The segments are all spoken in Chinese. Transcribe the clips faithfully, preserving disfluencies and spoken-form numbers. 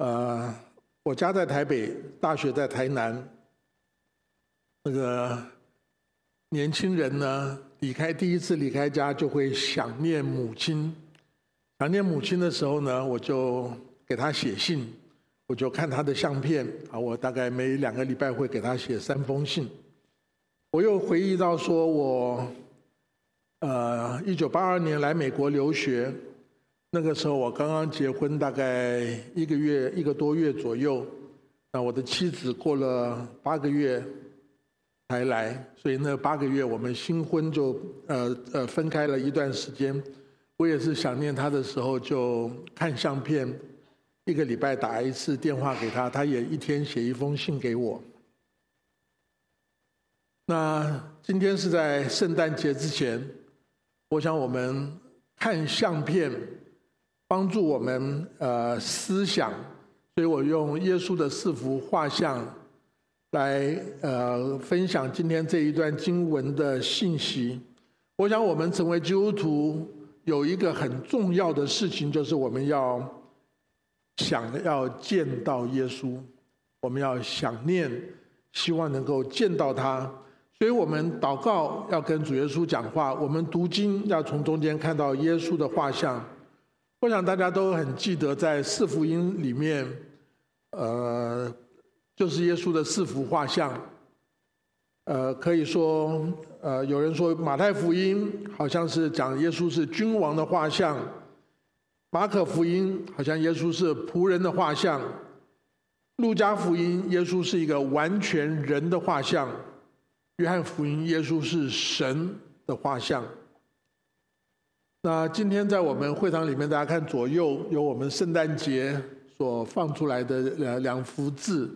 呃，我家在台北，大学在台南。那个年轻人呢，离开第一次离开家就会想念母亲。想念母亲的时候呢，我就给她写信，我就看她的相片啊，我大概每两个礼拜会给她写三封信。我又回忆到说我，呃，一九八二年来美国留学，那个时候我刚刚结婚，大概一个月一个多月左右。那我的妻子过了八个月才来，所以那八个月我们新婚就呃呃分开了一段时间。我也是想念他的时候就看相片，一个礼拜打一次电话给他，他也一天写一封信给我。那今天是在圣诞节之前，我想我们看相片帮助我们呃思想，所以我用耶稣的四幅画像来呃分享今天这一段经文的信息。我想我们成为基督徒有一个很重要的事情，就是我们要想要见到耶稣，我们要想念，希望能够见到他。所以我们祷告要跟主耶稣讲话，我们读经要从中间看到耶稣的画像。我想大家都很记得，在四福音里面，呃，就是耶稣的四幅画像。呃，可以说，呃，有人说马太福音好像是讲耶稣是君王的画像，马可福音好像耶稣是仆人的画像，路加福音耶稣是一个完全人的画像，约翰福音耶稣是神的画像。那今天在我们会堂里面，大家看左右有我们圣诞节所放出来的两幅字。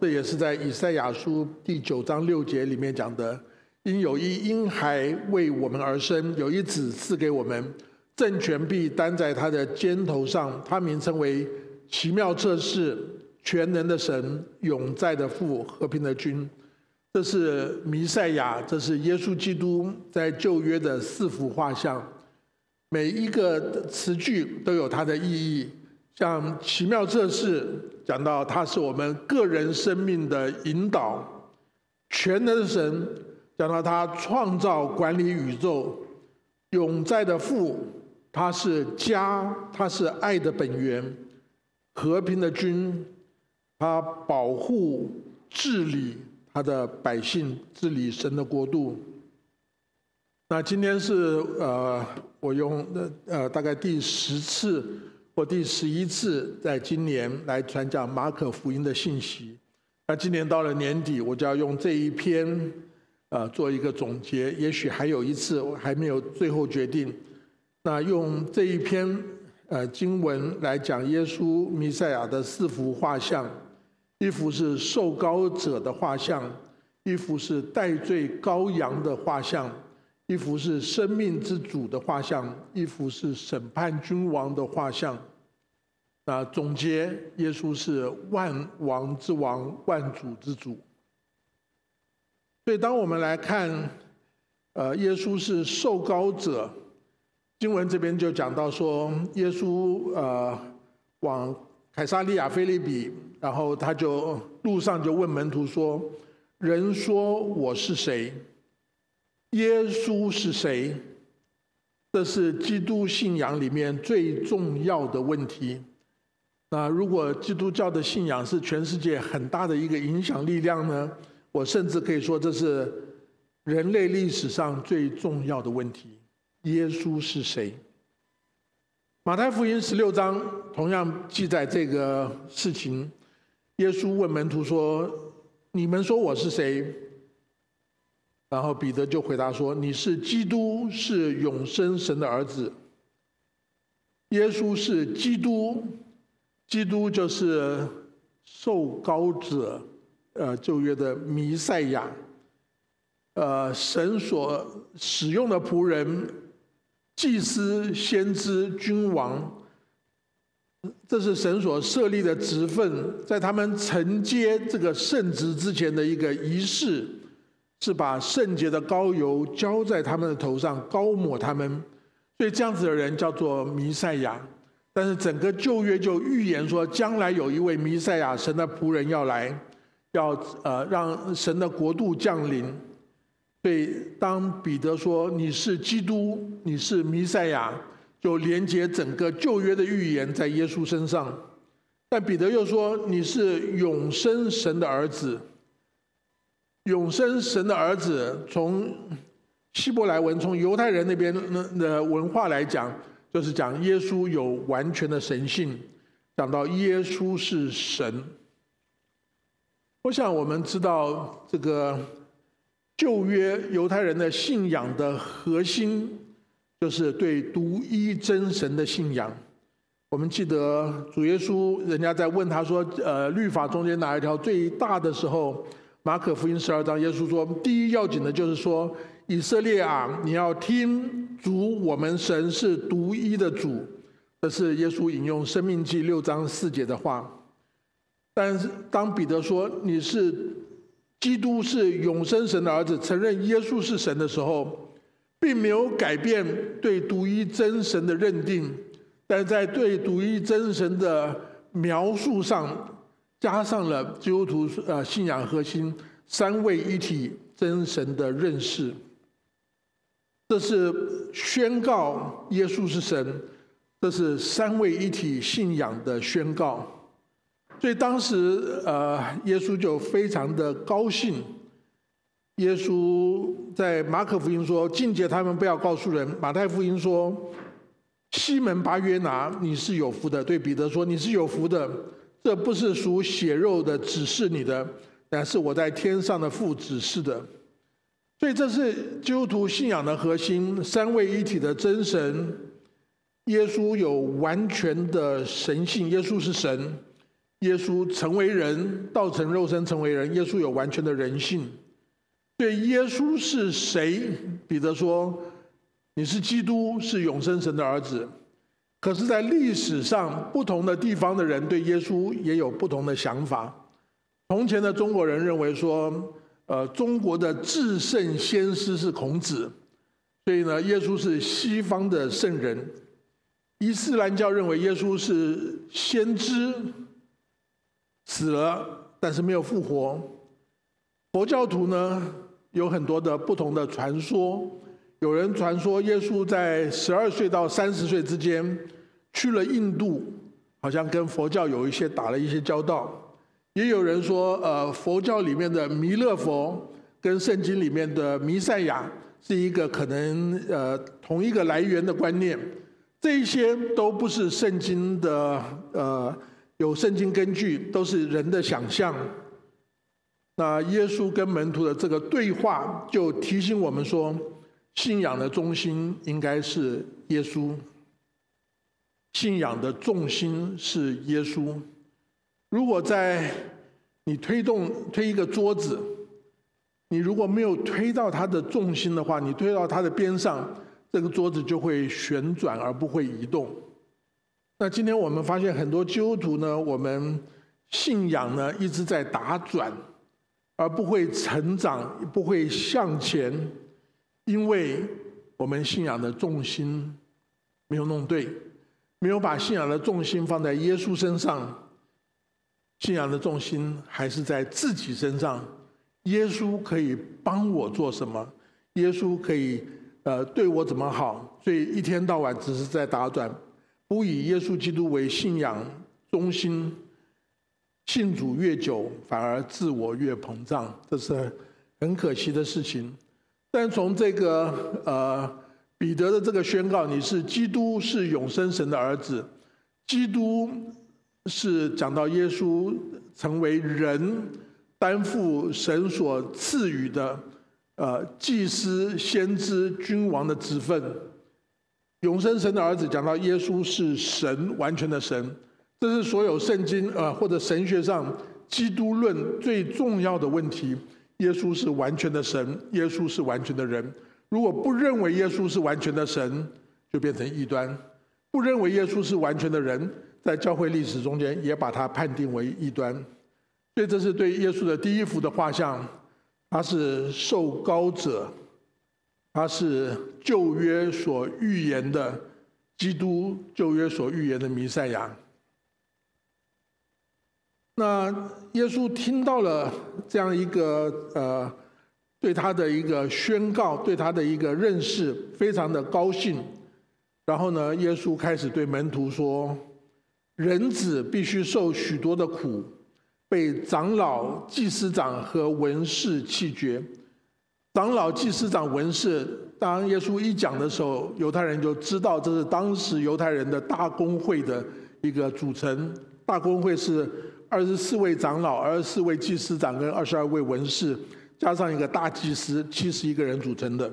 这也是在以赛亚书第九章六节里面讲的，因有一婴孩为我们而生，有一子赐给我们，政权必担在他的肩头上，他名称为奇妙策士，全能的神，永在的父，和平的君。这是弥赛亚，这是耶稣基督在旧约的四幅画像，每一个词句都有它的意义。像奇妙策士讲到他是我们个人生命的引导，全能神讲到他创造管理宇宙，永在的父他是家，他是爱的本源，和平的君他保护治理他的百姓，治理神的国度。那今天是呃，我用呃大概第十次我第十一次在今年来传讲马可福音的信息。那今年到了年底，我就要用这一篇呃做一个总结，也许还有一次我还没有最后决定。那用这一篇呃经文来讲耶稣弥赛亚的四幅画像，一幅是受膏者的画像，一幅是戴罪羔羊的画像，一幅是生命之主的画像，一幅是审判君王的画像。那总结，耶稣是万王之王，万主之主。所以当我们来看呃，耶稣是受膏者，经文这边就讲到说耶稣呃往凯撒利亚腓立比，然后他就路上就问门徒说，人说我是谁？耶稣是谁？这是基督信仰里面最重要的问题。那如果基督教的信仰是全世界很大的一个影响力量呢，我甚至可以说这是人类历史上最重要的问题，耶稣是谁？马太福音十六章同样记载这个事情，耶稣问门徒说，你们说我是谁？然后彼得就回答说，你是基督，是永生神的儿子。耶稣是基督，基督就是受膏者，呃，旧约的弥赛亚，呃，神所使用的仆人、祭司、先知、君王，这是神所设立的职分。在他们承接这个圣职之前的一个仪式，是把圣洁的膏油浇在他们的头上，膏抹他们。所以这样子的人叫做弥赛亚。但是整个旧约就预言说，将来有一位弥赛亚，神的仆人要来，要呃让神的国度降临。所以当彼得说你是基督，你是弥赛亚，就连接整个旧约的预言在耶稣身上。但彼得又说你是永生神的儿子。永生神的儿子，从希伯来文，从犹太人那边的文化来讲，就是讲耶稣有完全的神性，讲到耶稣是神。我想我们知道这个旧约犹太人的信仰的核心就是对独一真神的信仰。我们记得主耶稣，人家在问他说呃，律法中间哪一条最大的时候，马可福音十二章耶稣说，第一要紧的就是说，以色列啊，你要听主我们神是独一的主。这是耶稣引用申命记六章四节的话。但是当彼得说你是基督，是永生神的儿子，承认耶稣是神的时候，并没有改变对独一真神的认定，但在对独一真神的描述上加上了基督徒呃信仰核心三位一体真神的认识。这是宣告耶稣是神，这是三位一体信仰的宣告。所以当时呃耶稣就非常的高兴。耶稣在马可福音说，禁戒他们不要告诉人。马太福音说，西门巴约拿，你是有福的。对彼得说，你是有福的，这不是属血肉的指示你的，乃是我在天上的父指示的。所以这是基督徒信仰的核心，三位一体的真神。耶稣有完全的神性，耶稣是神，耶稣成为人，道成肉身成为人，耶稣有完全的人性。对耶稣是谁，彼得说你是基督，是永生神的儿子。可是在历史上，不同的地方的人对耶稣也有不同的想法。从前的中国人认为说呃，中国的至圣先师是孔子，所以呢，耶稣是西方的圣人。伊斯兰教认为耶稣是先知，死了但是没有复活。佛教徒呢，有很多的不同的传说。有人传说耶稣在十二岁到三十岁之间去了印度，好像跟佛教有一些打了一些交道。也有人说呃，佛教里面的弥勒佛跟圣经里面的弥赛亚是一个可能呃同一个来源的观念。这些都不是圣经的呃有圣经根据，都是人的想象。那耶稣跟门徒的这个对话就提醒我们说，信仰的中心应该是耶稣，信仰的重心是耶稣。如果在你推动推一个桌子，你如果没有推到它的重心的话，你推到它的边上，这个桌子就会旋转而不会移动。那今天我们发现很多基督徒呢，我们信仰呢一直在打转，而不会成长，不会向前，因为我们信仰的重心没有弄对，没有把信仰的重心放在耶稣身上，信仰的重心还是在自己身上。耶稣可以帮我做什么？耶稣可以呃对我怎么好？所以一天到晚只是在打转，不以耶稣基督为信仰中心。信主越久，反而自我越膨胀，这是很可惜的事情。但从这个呃彼得的这个宣告，你是基督，是永生神的儿子。基督是讲到耶稣成为人，担负神所赐予的呃祭司、先知、君王的职分。永生神的儿子讲到耶稣是神，完全的神。这是所有圣经呃或者神学上基督论最重要的问题。耶稣是完全的神，耶稣是完全的人。如果不认为耶稣是完全的神，就变成异端；不认为耶稣是完全的人，在教会历史中间也把他判定为异端。所以这是对耶稣的第一幅的画像，他是受膏者，他是旧约所预言的基督旧约所预言的弥赛亚。那耶稣听到了这样一个呃，对他的一个宣告，对他的一个认识，非常的高兴。然后呢，耶稣开始对门徒说：“人子必须受许多的苦，被长老、祭司长和文士弃绝。”长老、祭司长、文士，当耶稣一讲的时候，犹太人就知道这是当时犹太人的大公会的一个组成。大公会是二十四位长老、二十四位祭司长跟二十二位文士，加上一个大祭司，七十一个人组成的。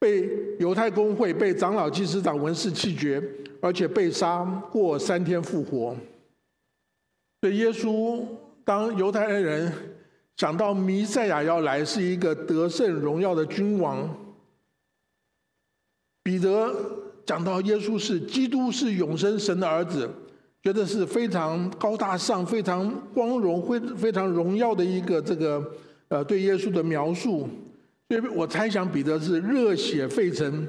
被犹太公会、被长老、祭司长、文士弃绝，而且被杀，过三天复活。所以耶稣当犹太人想到弥赛亚要来，是一个得胜荣耀的君王。彼得讲到耶稣是基督，是永生神的儿子，觉得是非常高大上、非常光荣、非常荣耀的一个这个呃对耶稣的描述。所以我猜想彼得是热血沸腾，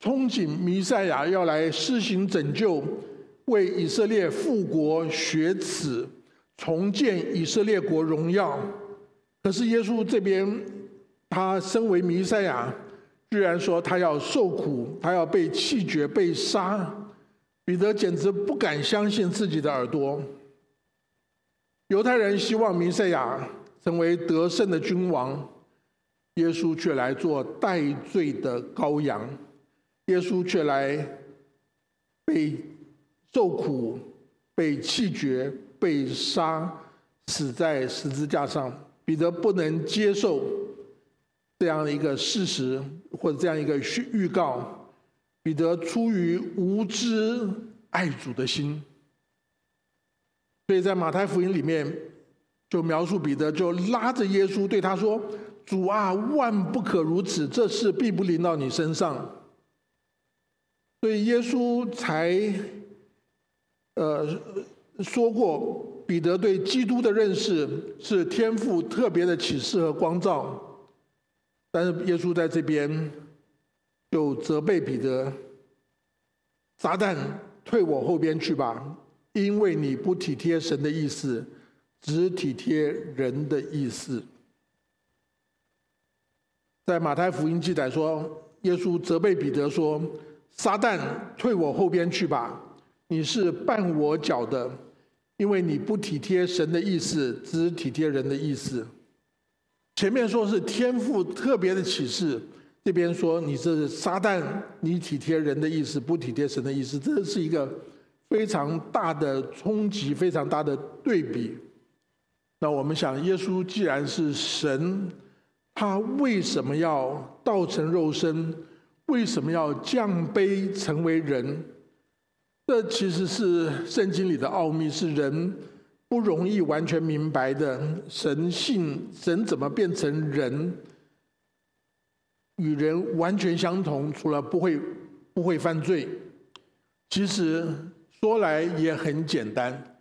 憧憬弥赛亚要来施行拯救，为以色列复国雪耻，重建以色列国荣耀。可是耶稣这边，他身为弥赛亚，居然说他要受苦，他要被弃绝、被杀。彼得简直不敢相信自己的耳朵。犹太人希望弥赛亚成为得胜的君王，耶稣却来做代罪的羔羊，耶稣却来被受苦、被弃绝、被杀，死在十字架上。彼得不能接受这样的一个事实，或者这样一个预告。彼得出于无知爱主的心，所以在马太福音里面就描述彼得就拉着耶稣对他说：“主啊，万不可如此，这事必不临到你身上。”所以耶稣才呃。说过，彼得对基督的认识是天父特别的启示和光照，但是耶稣在这边就责备彼得：“撒旦，退我后边去吧，因为你不体贴神的意思，只体贴人的意思。”在马太福音记载说，耶稣责备彼得说：“撒旦，退我后边去吧，你是绊我脚的，因为你不体贴神的意思，只体贴人的意思。”前面说是天父特别的启示，这边说你是撒旦，你体贴人的意思，不体贴神的意思，这是一个非常大的冲击，非常大的对比。那我们想，耶稣既然是神，他为什么要道成肉身？为什么要降卑成为人？这其实是圣经里的奥秘，是人不容易完全明白的神性。神怎么变成人，与人完全相同，除了不会不会犯罪。其实说来也很简单，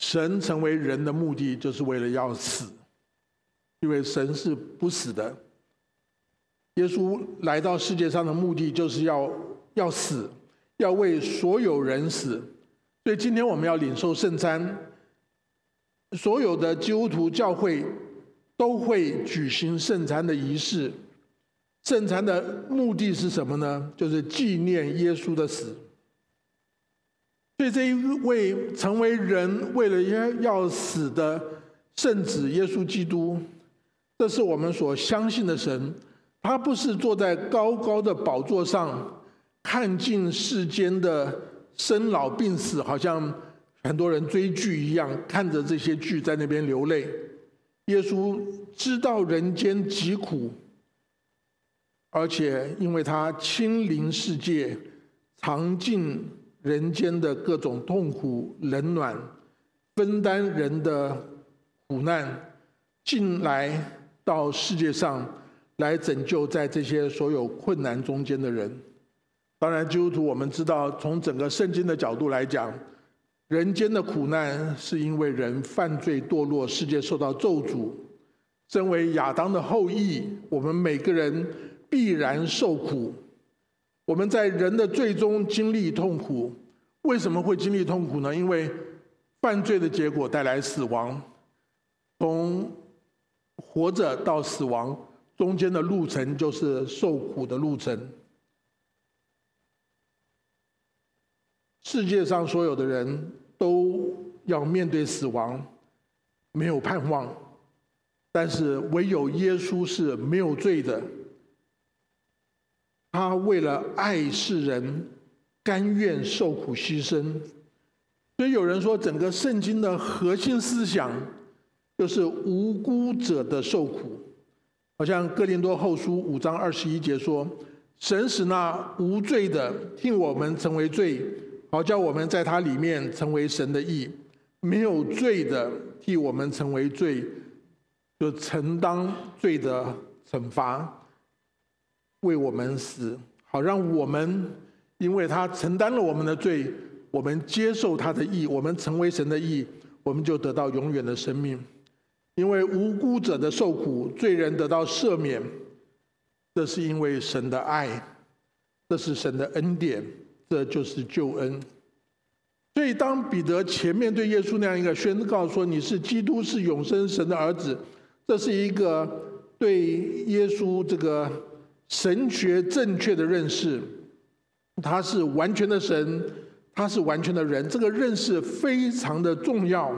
神成为人的目的就是为了要死，因为神是不死的。耶稣来到世界上的目的就是要要死，要为所有人死。所以今天我们要领受圣餐，所有的基督徒教会都会举行圣餐的仪式。圣餐的目的是什么呢？就是纪念耶稣的死。所以这一位成为人，为了要死的圣子耶稣基督，这是我们所相信的神。他不是坐在高高的宝座上看尽世间的生老病死，好像很多人追剧一样，看着这些剧在那边流泪。耶稣知道人间疾苦，而且因为他亲临世界，尝尽人间的各种痛苦冷暖，分担人的苦难，进来到世界上来拯救在这些所有困难中间的人。当然，基督徒我们知道，从整个圣经的角度来讲，人间的苦难是因为人犯罪堕落，世界受到咒诅。身为亚当的后裔，我们每个人必然受苦。我们在人的最终经历痛苦，为什么会经历痛苦呢？因为犯罪的结果带来死亡，从活着到死亡中间的路程就是受苦的路程。世界上所有的人都要面对死亡，没有盼望，但是唯有耶稣是没有罪的，他为了爱世人甘愿受苦牺牲。所以有人说，整个圣经的核心思想就是无辜者的受苦。好像哥林多后书五章二十一节说，神使那无罪的替我们成为罪，好叫我们在他里面成为神的义。没有罪的替我们成为罪，就承当罪的惩罚，为我们死，好让我们因为他承担了我们的罪，我们接受他的义，我们成为神的义，我们就得到永远的生命。因为无辜者的受苦，罪人得到赦免，这是因为神的爱，这是神的恩典，这就是救恩。所以当彼得前面对耶稣那样一个宣告说，你是基督，是永生神的儿子，这是一个对耶稣这个神学正确的认识。他是完全的神，他是完全的人，这个认识非常的重要。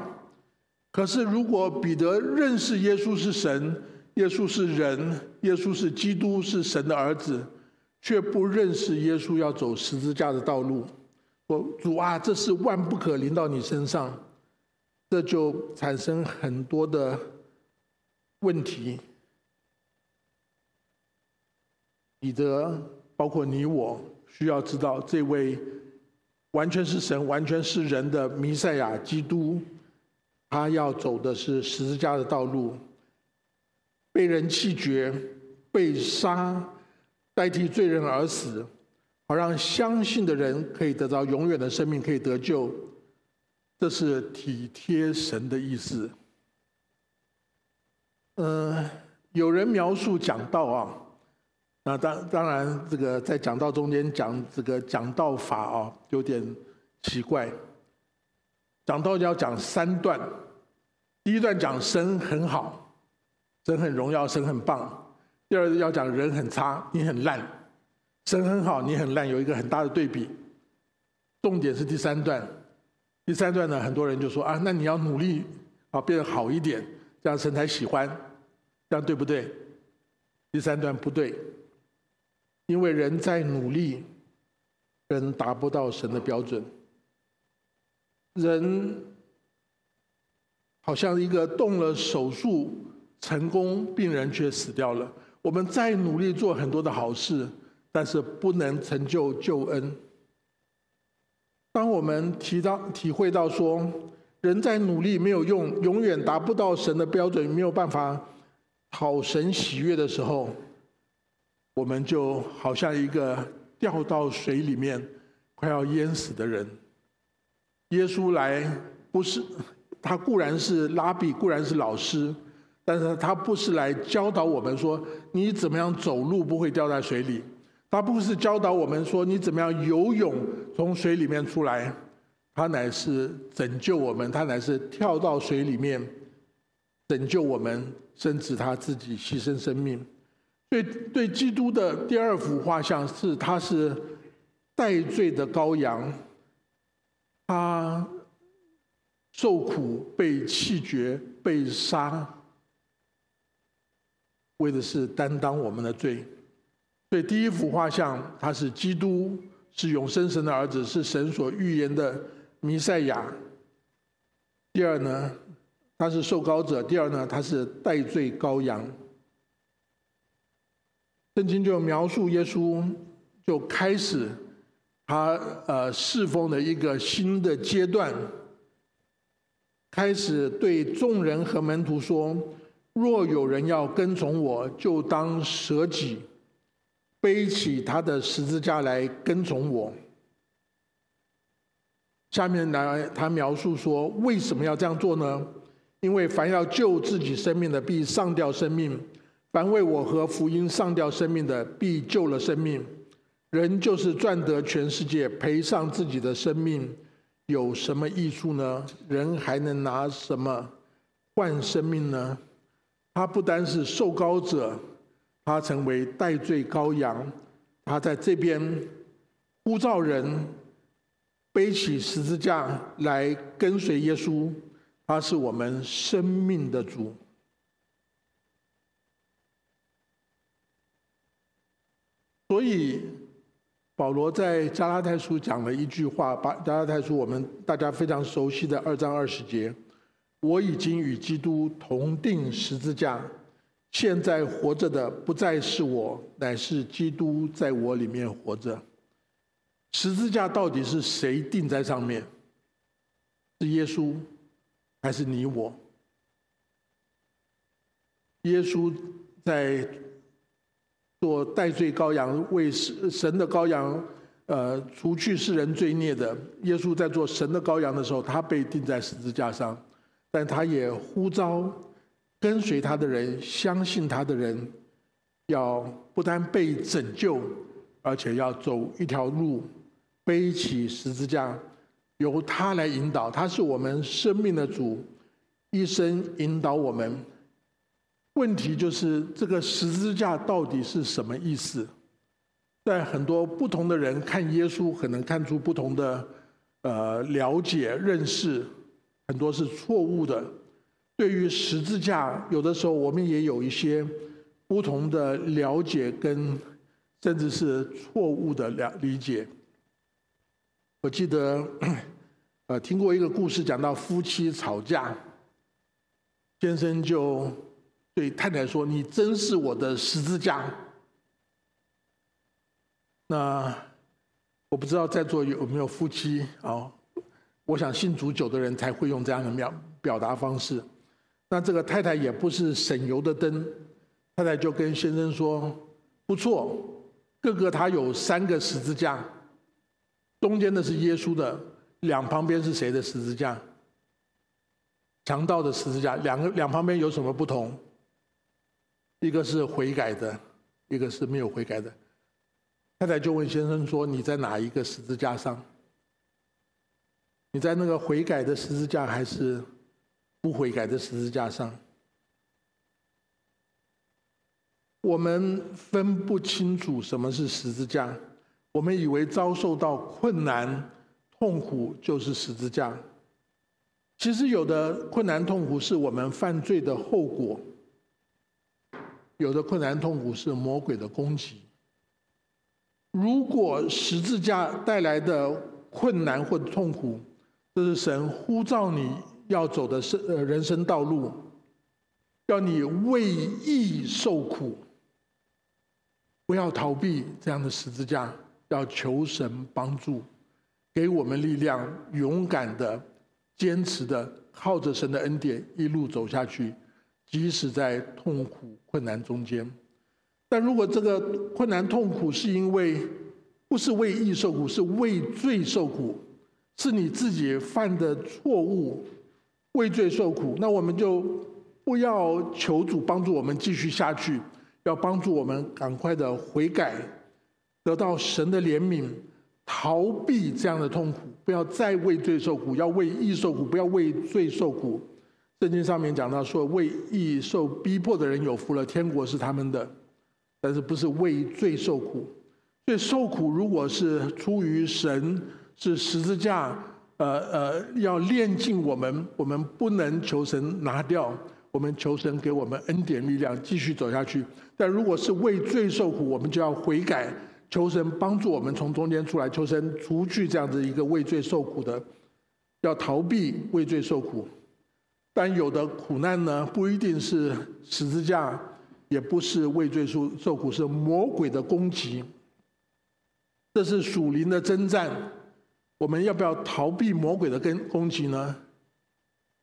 可是如果彼得认识耶稣是神，耶稣是人，耶稣是基督，是神的儿子，却不认识耶稣要走十字架的道路，主啊，这是万不可临到你身上，这就产生很多的问题。彼得包括你我需要知道，这位完全是神完全是人的弥赛亚基督，他要走的是十字架的道路，被人弃绝，被杀，代替罪人而死，好让相信的人可以得到永远的生命，可以得救。这是体贴神的意思。嗯，有人描述讲道啊，那当当然这个在讲道中间讲这个讲道法啊，有点奇怪。讲道要讲三段，第一段讲神很好，神很荣耀，神很棒；第二要讲人很差，你很烂。神很好，你很烂，有一个很大的对比。重点是第三段。第三段呢，很多人就说啊，那你要努力啊，变得好一点，这样神才喜欢，这样对不对？第三段不对，因为人在努力，人达不到神的标准。人好像一个动了手术成功，病人却死掉了。我们再努力做很多的好事，但是不能成就救恩。当我们提到体会到说，人在努力没有用，永远达不到神的标准，没有办法讨神喜悦的时候，我们就好像一个掉到水里面快要淹死的人。耶稣来不是，他固然是拉比，固然是老师，但是他不是来教导我们说你怎么样走路不会掉在水里，他不是教导我们说你怎么样游泳从水里面出来，他乃是拯救我们，他乃是跳到水里面拯救我们，甚至他自己牺牲生命。所以对基督的第二幅画像是，他是代罪的羔羊，他受苦，被弃绝，被杀，为的是担当我们的罪。所以第一幅画像，他是基督，是永生神的儿子，是神所预言的弥赛亚。第二呢，他是受膏者；第二呢，他是代罪羔羊。圣经就描述耶稣就开始他呃侍奉的一个新的阶段，开始对众人和门徒说：若有人要跟从我，就当舍己，背起他的十字架来跟从我。下面来，他描述说为什么要这样做呢？因为凡要救自己生命的，必丧掉生命；凡为我和福音丧掉生命的，必救了生命。人就是赚得全世界，赔上自己的生命，有什么益处呢？人还能拿什么换生命呢？他不单是受膏者，他成为代罪羔羊。他在这边呼召人背起十字架来跟随耶稣，他是我们生命的主。所以保罗在加拉太书讲了一句话，把加拉太书我们大家非常熟悉的二章二十节，我已经与基督同定十字架，现在活着的不再是我，乃是基督在我里面活着。十字架到底是谁钉在上面？是耶稣还是你我？耶稣在做代罪羔羊，为神的羔羊呃，除去世人罪孽的。耶稣在做神的羔羊的时候，他被钉在十字架上，但他也呼召跟随他的人，相信他的人，要不但被拯救，而且要走一条路，背起十字架，由他来引导。他是我们生命的主，一生引导我们。问题就是这个十字架到底是什么意思？在很多不同的人看耶稣，可能看出不同的呃了解认识，很多是错误的。对于十字架，有的时候我们也有一些不同的了解，跟甚至是错误的理解。我记得呃听过一个故事，讲到夫妻吵架，先生就对太太说，你真是我的十字架。那我不知道在座有没有夫妻啊？我想信主久的人才会用这样的表表达方式。那这个太太也不是省油的灯，太太就跟先生说，不错，各个他有三个十字架，中间的是耶稣的，两旁边是谁的十字架？强盗的十字架。两个两旁边有什么不同？一个是悔改的，一个是没有悔改的。太太就问先生说，你在哪一个十字架上？你在那个悔改的十字架，还是不悔改的十字架上？我们分不清楚什么是十字架，我们以为遭受到困难痛苦就是十字架。其实有的困难痛苦是我们犯罪的后果，有的困难痛苦是魔鬼的攻击。如果十字架带来的困难或痛苦，这是神呼召你要走的人生道路，要你为义受苦，不要逃避这样的十字架，要求神帮助，给我们力量，勇敢的、坚持的，靠着神的恩典一路走下去，即使在痛苦困难中间。但如果这个困难痛苦是因为不是为义受苦，是为罪受苦，是你自己犯的错误，为罪受苦，那我们就不要求主帮助我们继续下去，要帮助我们赶快的悔改，得到神的怜悯，逃避这样的痛苦，不要再为罪受苦，要为义受苦，不要为罪受苦。圣经上面讲到说，为义受逼迫的人有福了，天国是他们的。但是不是为罪受苦，所以受苦如果是出于神，是十字架呃呃，要炼净我们，我们不能求神拿掉，我们求神给我们恩典力量继续走下去。但如果是为罪受苦，我们就要悔改，求神帮助我们从中间出来，求神除去这样子一个为罪受苦的，要逃避为罪受苦。但有的苦难呢，不一定是十字架，也不是为罪受苦，是魔鬼的攻击，这是属灵的征战。我们要不要逃避魔鬼的攻击呢？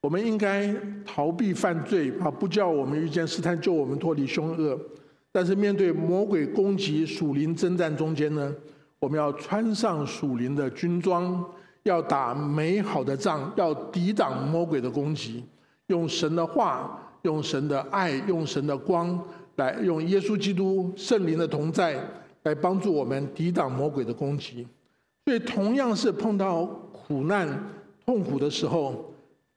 我们应该逃避犯罪，不叫我们遇见试探，救我们脱离凶恶。但是面对魔鬼攻击，属灵征战中间呢，我们要穿上属灵的军装，要打美好的仗，要抵挡魔鬼的攻击，用神的话，用神的爱，用神的光，来用耶稣基督圣灵的同在来帮助我们抵挡魔鬼的攻击。所以同样是碰到苦难痛苦的时候，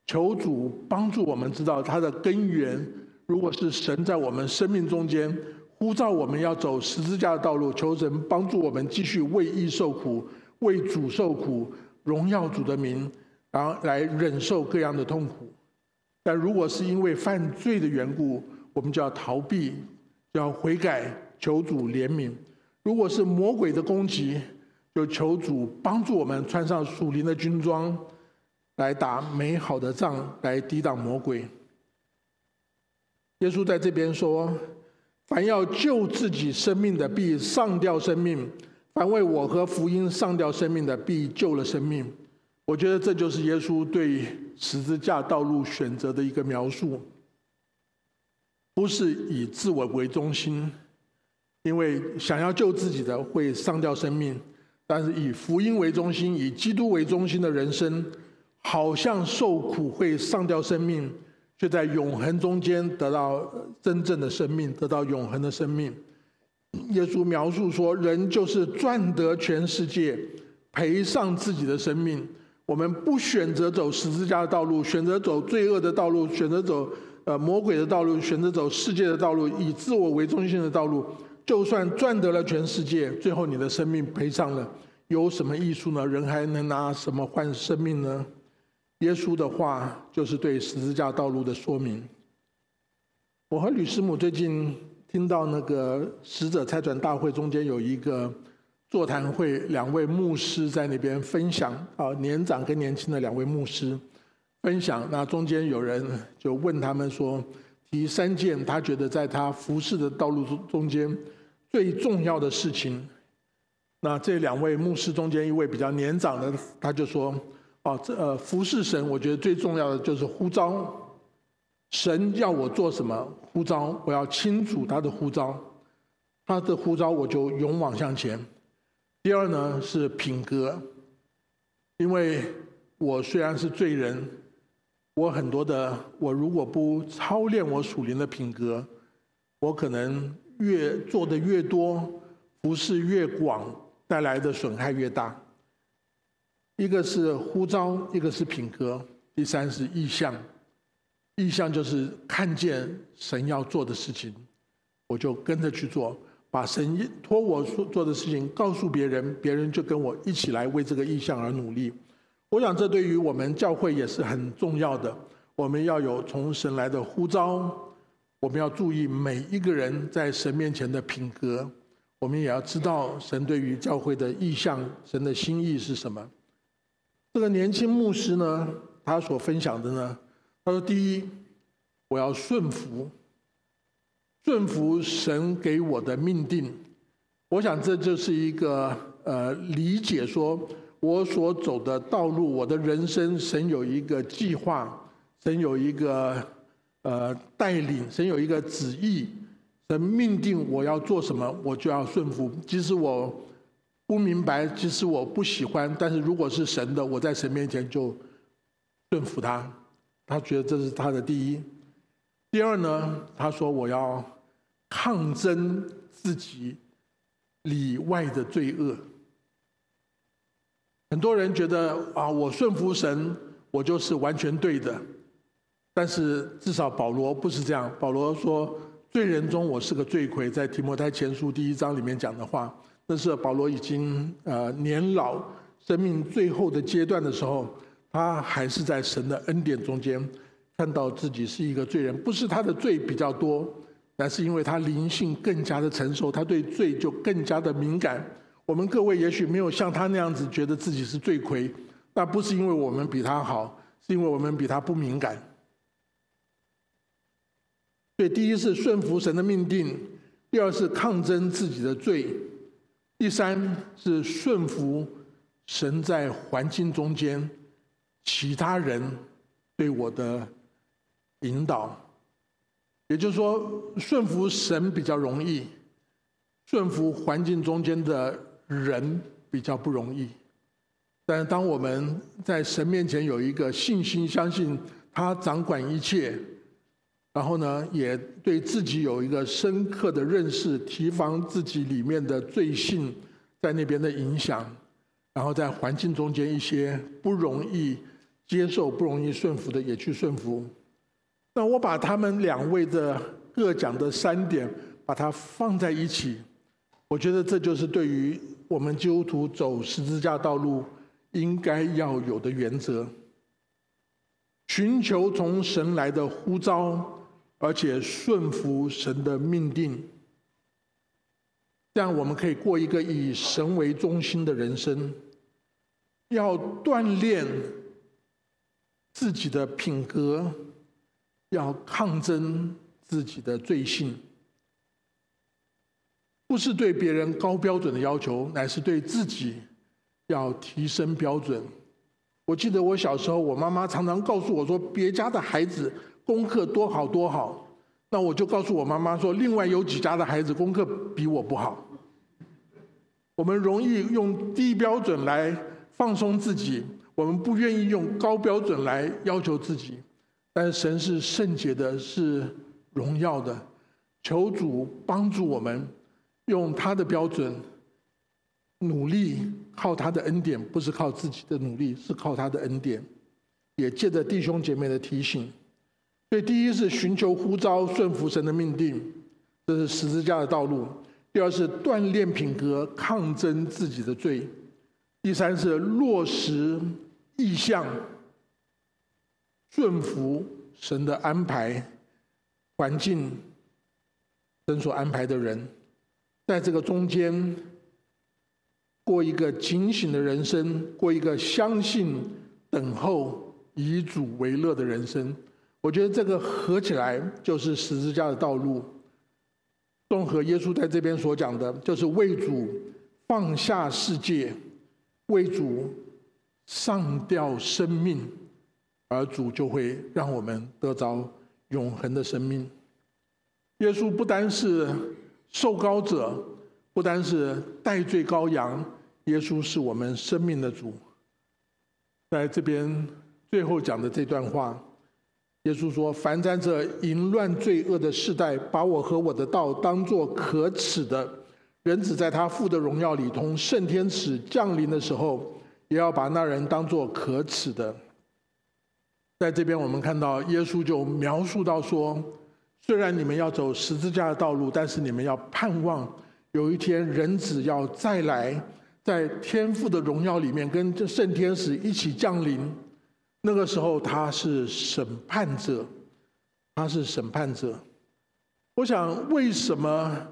求主帮助我们知道它的根源。如果是神在我们生命中间呼召我们要走十字架的道路，求神帮助我们继续为义受苦，为主受苦，荣耀主的名，然后来忍受各样的痛苦。但如果是因为犯罪的缘故，我们就要逃避，就要悔改，求主怜悯。如果是魔鬼的攻击，就求主帮助我们穿上属灵的军装，来打美好的仗，来抵挡魔鬼。耶稣在这边说，凡要救自己生命的必丧掉生命，凡为我和福音丧掉生命的必救了生命。我觉得这就是耶稣对十字架道路选择的一个描述，不是以自我为中心，因为想要救自己的会丧掉生命，但是以福音为中心，以基督为中心的人生，好像受苦会丧掉生命，却在永恒中间得到真正的生命，得到永恒的生命。耶稣描述说，人就是赚得全世界，赔上自己的生命。我们不选择走十字架的道路，选择走罪恶的道路，选择走呃魔鬼的道路，选择走世界的道路，以自我为中心的道路，就算赚得了全世界，最后你的生命赔上了，有什么益处呢？人还能拿什么换生命呢？耶稣的话就是对十字架道路的说明。我和吕师母最近听到那个使者差传大会中间有一个座谈会，两位牧师在那边分享啊，年长跟年轻的两位牧师分享。那中间有人就问他们说，提三件他觉得在他服侍的道路中间最重要的事情。那这两位牧师中间一位比较年长的，他就说哦，这呃，服侍神，我觉得最重要的就是呼召。神要我做什么呼召，我要清楚他的呼召，他的呼召我就勇往向前。第二呢是品格，因为我虽然是罪人，我很多的我如果不操练我属灵的品格，我可能越做的越多，服侍越广，带来的损害越大。一个是呼召，一个是品格，第三是意向。意向就是看见神要做的事情，我就跟着去做，把神托我做的事情告诉别人，别人就跟我一起来为这个意向而努力。我想这对于我们教会也是很重要的，我们要有从神来的呼召，我们要注意每一个人在神面前的品格，我们也要知道神对于教会的意向，神的心意是什么。这个年轻牧师呢，他所分享的呢，他说：第一，我要顺服，顺服神给我的命定。我想这就是一个呃理解，说我所走的道路，我的人生，神有一个计划，神有一个呃带领，神有一个旨意，神命定我要做什么，我就要顺服，即使我不明白，其实我不喜欢，但是如果是神的，我在神面前就顺服他。他觉得这是他的第一。第二呢，他说我要抗争自己里外的罪恶。很多人觉得啊，我顺服神，我就是完全对的。但是至少保罗不是这样。保罗说，罪人中我是个罪魁，在提摩太前书第一章里面讲的话。那是保罗已经呃年老，生命最后的阶段的时候，他还是在神的恩典中间看到自己是一个罪人。不是他的罪比较多，但是因为他灵性更加的成熟，他对罪就更加的敏感。我们各位也许没有像他那样子觉得自己是罪魁，那不是因为我们比他好，是因为我们比他不敏感。所以第一是顺服神的命定，第二是抗争自己的罪，第三是顺服神在环境中间其他人对我的引导。也就是说，顺服神比较容易，顺服环境中间的人比较不容易。但是当我们在神面前有一个信心，相信他掌管一切，然后呢，也对自己有一个深刻的认识，提防自己里面的罪性在那边的影响，然后在环境中间一些不容易接受、不容易顺服的也去顺服。那我把他们两位的各讲的三点把它放在一起，我觉得这就是对于我们基督徒走十字架道路应该要有的原则。寻求从神来的呼召，而且顺服神的命定，这样我们可以过一个以神为中心的人生。要锻炼自己的品格，要抗争自己的罪性，不是对别人高标准的要求，乃是对自己要提升标准。我记得我小时候，我妈妈常常告诉我说，别家的孩子功课多好多好，那我就告诉我妈妈说，另外有几家的孩子功课比我不好。我们容易用低标准来放松自己，我们不愿意用高标准来要求自己。但是神是圣洁的，是荣耀的，求主帮助我们用他的标准努力，靠他的恩典，不是靠自己的努力，是靠他的恩典。也借着弟兄姐妹的提醒，所以第一是寻求呼召，顺服神的命定，这是十字架的道路；第二是锻炼品格，抗争自己的罪；第三是落实意向，顺服神的安排环境，神所安排的人，在这个中间过一个警醒的人生，过一个相信、等候、以主为乐的人生。我觉得这个合起来就是十字架的道路。综合耶稣在这边所讲的，就是为主放下世界，为主上吊生命，而主就会让我们得着永恒的生命。耶稣不单是受膏者，不单是代罪羔羊，耶稣是我们生命的主。在这边最后讲的这段话，耶稣说，凡在这淫乱罪恶的世代，把我和我的道当作可耻的，人子在他父的荣耀里同圣天使降临的时候，也要把那人当作可耻的。在这边我们看到耶稣就描述到说，虽然你们要走十字架的道路，但是你们要盼望有一天人子要再来，在天父的荣耀里面跟圣天使一起降临。那个时候他是审判者，他是审判者。我想为什么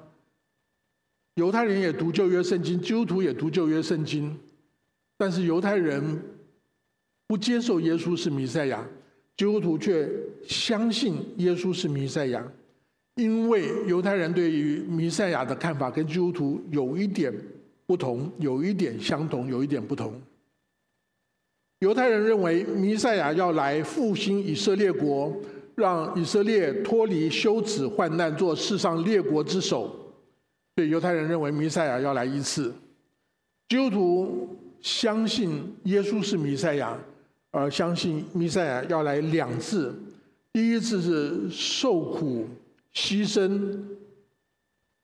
犹太人也读旧约圣经，基督徒也读旧约圣经，但是犹太人不接受耶稣是弥赛亚，基督徒却相信耶稣是弥赛亚？因为犹太人对于弥赛亚的看法跟基督徒有一点不同，有一点相同，有一点不同。犹太人认为弥赛亚要来复兴以色列国，让以色列脱离羞耻患难，做世上列国之首，所以犹太人认为弥赛亚要来一次。基督徒相信耶稣是弥赛亚，而相信弥赛亚要来两次，第一次是受苦牺牲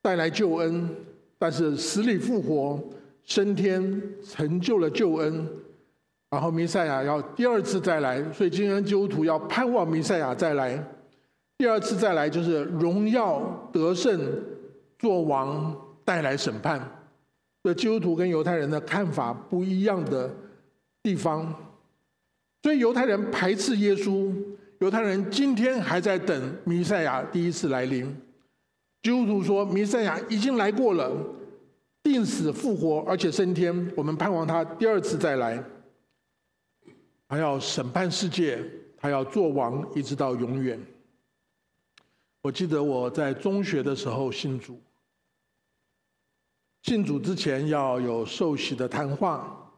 带来救恩，但是死里复活升天成就了救恩，然后弥赛亚要第二次再来，所以今天基督徒要盼望弥赛亚再来。第二次再来就是荣耀得胜作王带来审判，这基督徒跟犹太人的看法不一样的地方。所以犹太人排斥耶稣，犹太人今天还在等弥赛亚第一次来临，基督徒说弥赛亚已经来过了，定死复活而且升天，我们盼望他第二次再来，他要审判世界，他要做王一直到永远。我记得我在中学的时候信主，信主之前要有受洗的谈话，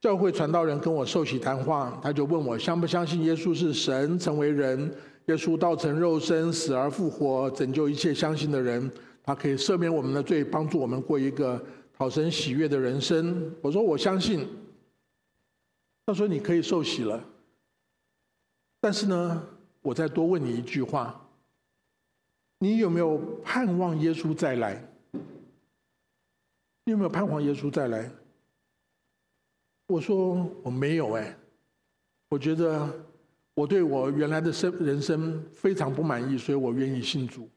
教会传道人跟我受洗谈话，他就问我相不相信耶稣是神成为人，耶稣道成肉身，死而复活，拯救一切相信的人，他可以赦免我们的罪，帮助我们过一个讨神喜悦的人生。我说我相信。他说你可以受洗了，但是呢，我再多问你一句话，你有没有盼望耶稣再来？你有没有盼望耶稣再来？我说我没有哎，我觉得我对我原来的生人生非常不满意，所以我愿意信主，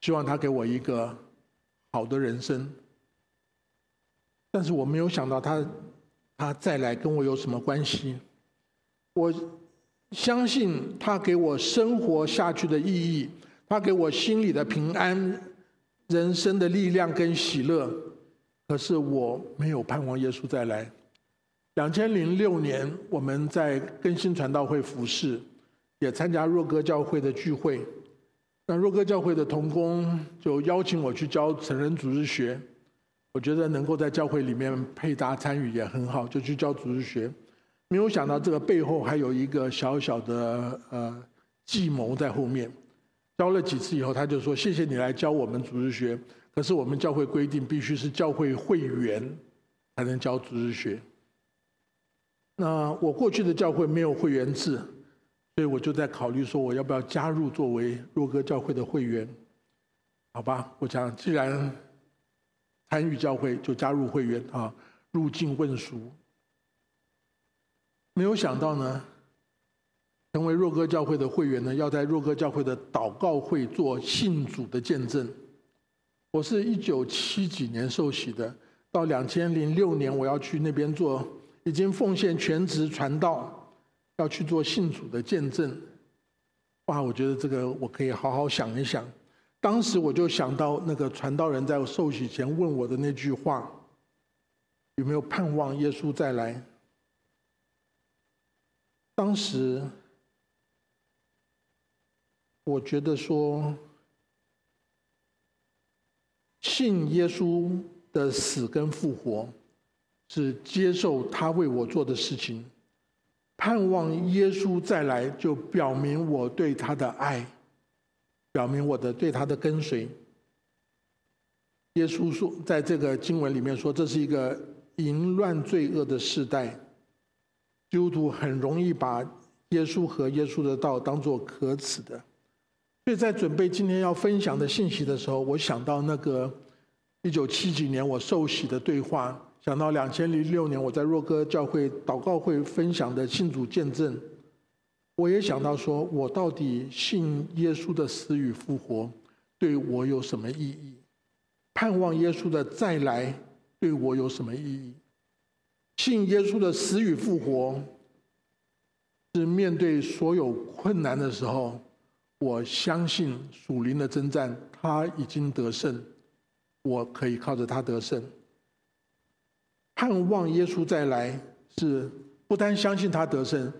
希望他给我一个好的人生。但是我没有想到他他再来跟我有什么关系？我相信他给我生活下去的意义，他给我心里的平安、人生的力量跟喜乐，可是我没有盼望耶稣再来。二零零六年，我们在更新传道会服事，也参加若歌教会的聚会。那若歌教会的同工就邀请我去教成人主日学，我觉得能够在教会里面配搭参与也很好，就去教主日学。没有想到这个背后还有一个小小的呃计谋在后面。教了几次以后，他就说谢谢你来教我们主日学，可是我们教会规定必须是教会会员才能教主日学。那我过去的教会没有会员制，所以我就在考虑说我要不要加入作为若歌教会的会员。好吧，我想既然参与教会就加入会员啊，入境问俗。没有想到呢，成为若歌教会的会员呢，要在若歌教会的祷告会做信主的见证。我是一九七几年受洗的，到两千零六年我要去那边做，已经奉献全职传道，要去做信主的见证。哇，我觉得这个我可以好好想一想。当时我就想到那个传道人在受洗前问我的那句话：有没有盼望耶稣再来？当时我觉得说，信耶稣的死跟复活，是接受他为我做的事情；盼望耶稣再来，就表明我对他的爱，表明我的对他的跟随。耶稣说，在这个经文里面说，这是一个淫乱罪恶的世代，基督徒很容易把耶稣和耶稣的道当作可耻的。所以在准备今天要分享的信息的时候，我想到那个一九七几年我受洗的对话，想到两千零六年我在若歌教会祷告会分享的信主见证，我也想到说，我到底信耶稣的死与复活对我有什么意义？盼望耶稣的再来对我有什么意义？信耶稣的死与复活，是面对所有困难的时候，我相信属灵的征战他已经得胜，我可以靠着他得胜。盼望耶稣再来，是不单相信他得胜，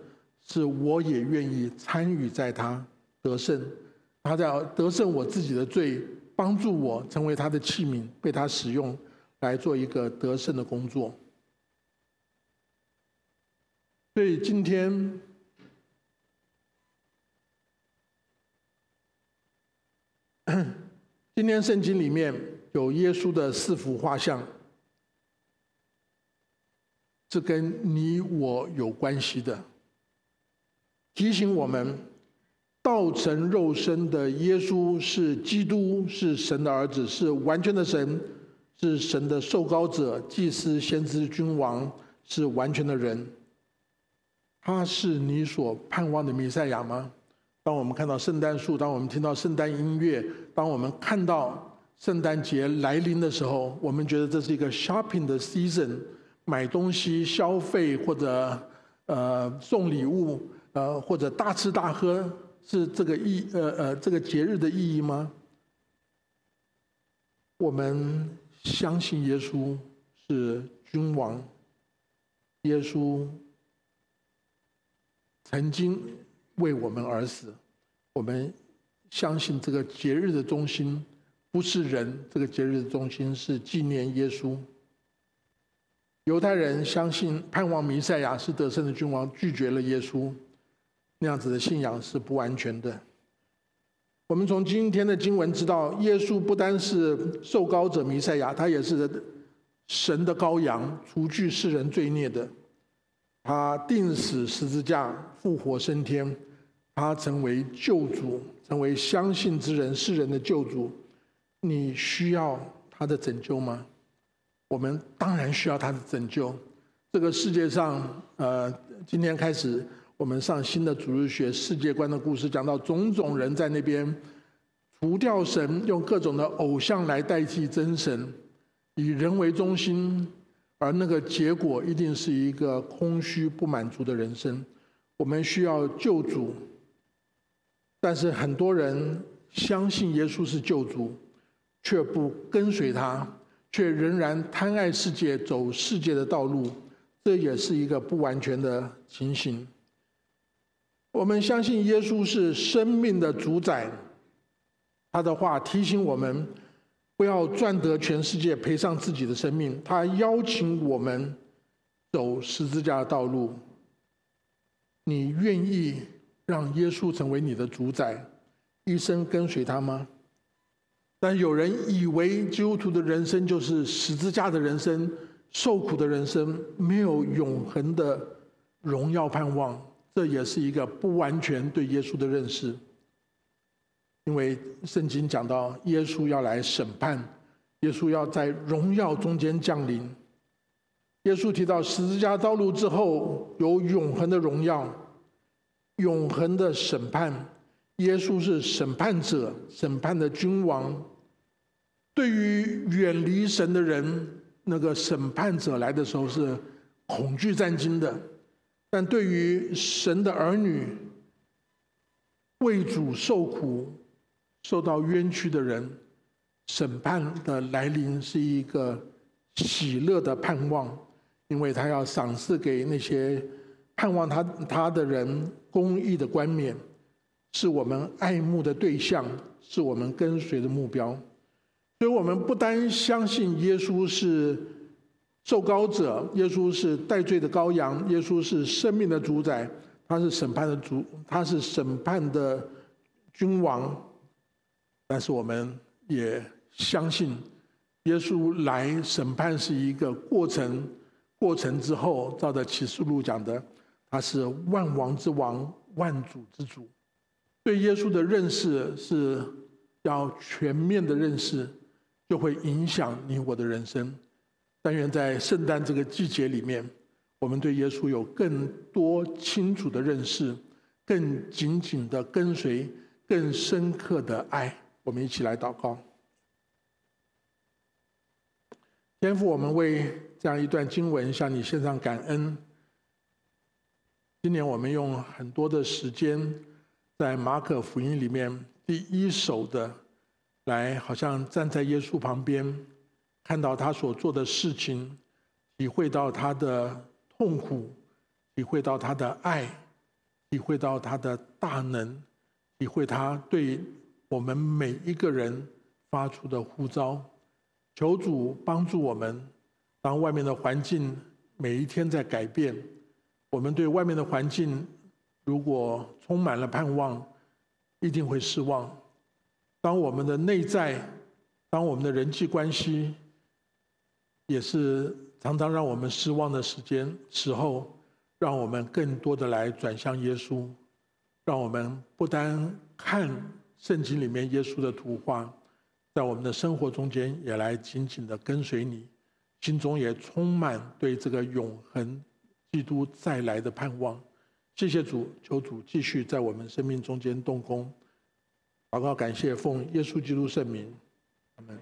是我也愿意参与在他得胜，他在得胜我自己的罪，帮助我成为他的器皿，被他使用来做一个得胜的工作。所以今天今天圣经里面有耶稣的四幅画像，这跟你我有关系的，提醒我们道成肉身的耶稣是基督，是神的儿子，是完全的神，是神的受膏者，祭司、先知、君王，是完全的人。他是你所盼望的弥赛亚吗？当我们看到圣诞树，当我们听到圣诞音乐，当我们看到圣诞节来临的时候，我们觉得这是一个 shopping 的 season， 买东西、消费，或者呃送礼物，呃或者大吃大喝，是这个意呃呃这个节日的意义吗？我们相信耶稣是君王，耶稣曾经为我们而死，我们相信这个节日的中心不是人，这个节日的中心是纪念耶稣。犹太人相信盼望弥赛亚是得胜的君王，拒绝了耶稣，那样子的信仰是不完全的。我们从今天的经文知道，耶稣不单是受膏者弥赛亚，他也是神的羔羊，除去世人罪孽的。他钉死十字架，复活升天，他成为救主，成为相信之人世人的救主，你需要他的拯救吗？我们当然需要他的拯救。这个世界上，呃，今天开始我们上新的主日学，世界观的故事讲到种种人在那边除掉神，用各种的偶像来代替真神，以人为中心，而那个结果一定是一个空虚不满足的人生。我们需要救主，但是很多人相信耶稣是救主，却不跟随他，却仍然贪爱世界，走世界的道路，这也是一个不完全的情形。我们相信耶稣是生命的主宰，他的话提醒我们不要赚得全世界赔上自己的生命，他邀请我们走十字架的道路。你愿意让耶稣成为你的主宰，一生跟随他吗？但有人以为基督徒的人生就是十字架的人生，受苦的人生，没有永恒的荣耀盼望，这也是一个不完全对耶稣的认识。因为圣经讲到耶稣要来审判，耶稣要在荣耀中间降临。耶稣提到十字架道路之后有永恒的荣耀，永恒的审判，耶稣是审判者，审判的君王。对于远离神的人，那个审判者来的时候是恐惧战惊的，但对于神的儿女，为主受苦受到冤屈的人，审判的来临是一个喜乐的盼望，因为他要赏赐给那些盼望 他, 他的人公义的冠冕，是我们爱慕的对象，是我们跟随的目标。所以我们不单相信耶稣是受膏者，耶稣是代罪的羔羊，耶稣是生命的主宰，他是审判的主，他是审判的君王，但是我们也相信耶稣来审判是一个过程，过程之后照着启示录讲的，他是万王之王，万主之主。对耶稣的认识是要全面的认识，就会影响你我的人生。但愿在圣诞这个季节里面，我们对耶稣有更多清楚的认识，更紧紧的跟随，更深刻的爱。我们一起来祷告。天父，我们为这样一段经文向你献上感恩。今年我们用很多的时间在马可福音里面第一手的来，好像站在耶稣旁边，看到他所做的事情，体会到他的痛苦，体会到他的爱，体会到他的大能，体会他对我们每一个人发出的呼召。求主帮助我们，当外面的环境每一天在改变，我们对外面的环境如果充满了盼望，一定会失望。当我们的内在，当我们的人际关系，也是常常让我们失望的时间时候，让我们更多的来转向耶稣，让我们不单看圣经里面耶稣的图画，在我们的生活中间也来紧紧的跟随你，心中也充满对这个永恒基督再来的盼望。谢谢主，求主继续在我们生命中间动工。祷告感谢，奉耶稣基督圣名，阿们。